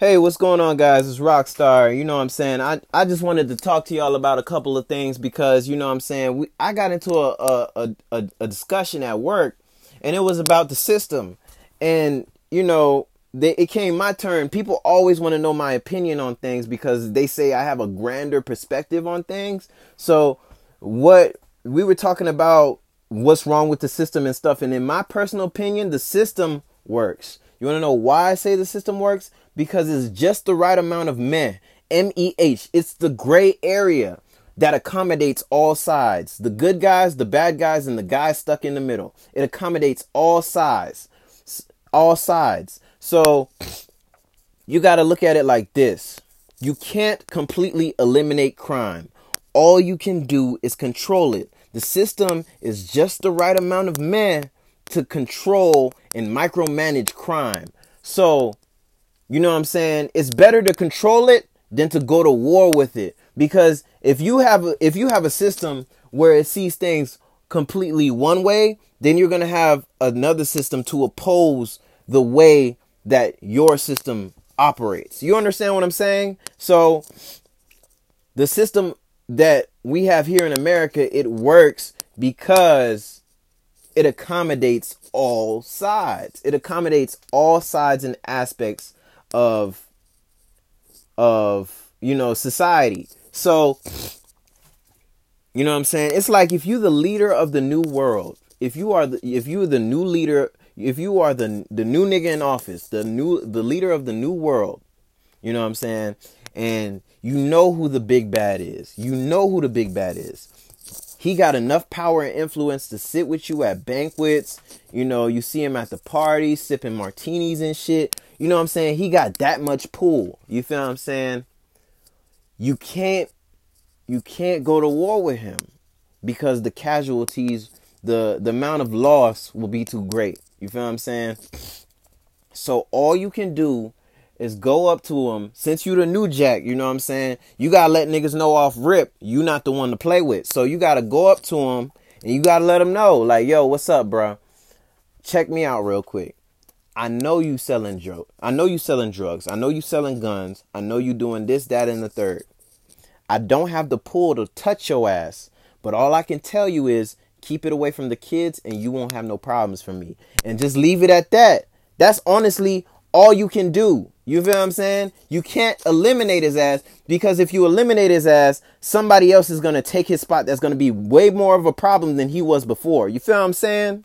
Hey, what's going on, guys? It's Rockstar. You know what I'm saying? I just wanted to talk to y'all about a couple of things because, you know what I'm saying, I got into a discussion at work, and it was about the system. And, you know, it came my turn. People always want to know my opinion on things because they say I have a grander perspective on things. So what we were talking about, what's wrong with the system and stuff. And in my personal opinion, the system works. You want to know why I say the system works? Because it's just the right amount of meh. M-E-H. It's the gray area that accommodates all sides. The good guys, the bad guys, and the guys stuck in the middle. It accommodates all sides. All sides. So you got to look at it like this. You can't completely eliminate crime. All you can do is control it. The system is just the right amount of meh to control and micromanage crime. So, you know what I'm saying? It's better to control it than to go to war with it. Because if you have a system where it sees things completely one way, then you're going to have another system to oppose the way that your system operates. You understand what I'm saying? So, the system that we have here in America, it works because it accommodates all sides. It accommodates all sides and aspects of you know, society. So, you know what I'm saying? It's like if you're the leader of the new world, if you are the new nigga in office, the leader of the new world, you know what I'm saying? And you know who the big bad is. He got enough power and influence to sit with you at banquets. You know, you see him at the party, sipping martinis and shit. You know what I'm saying? He got that much pull. You feel what I'm saying? You can't go to war with him because the casualties, the amount of loss will be too great. You feel what I'm saying? So all you can do is go up to him. Since you the new jack, you know what I'm saying? You got to let niggas know off rip, you not the one to play with. So you got to go up to him and you got to let him know. Like, yo, what's up, bro? Check me out real quick. I know you selling drugs. I know you selling guns. I know you doing this, that, and the third. I don't have the pull to touch your ass. But all I can tell you is keep it away from the kids and you won't have no problems from me. And just leave it at that. That's honestly all you can do. You feel what I'm saying? You can't eliminate his ass, because if you eliminate his ass, somebody else is going to take his spot that's going to be way more of a problem than he was before. You feel what I'm saying?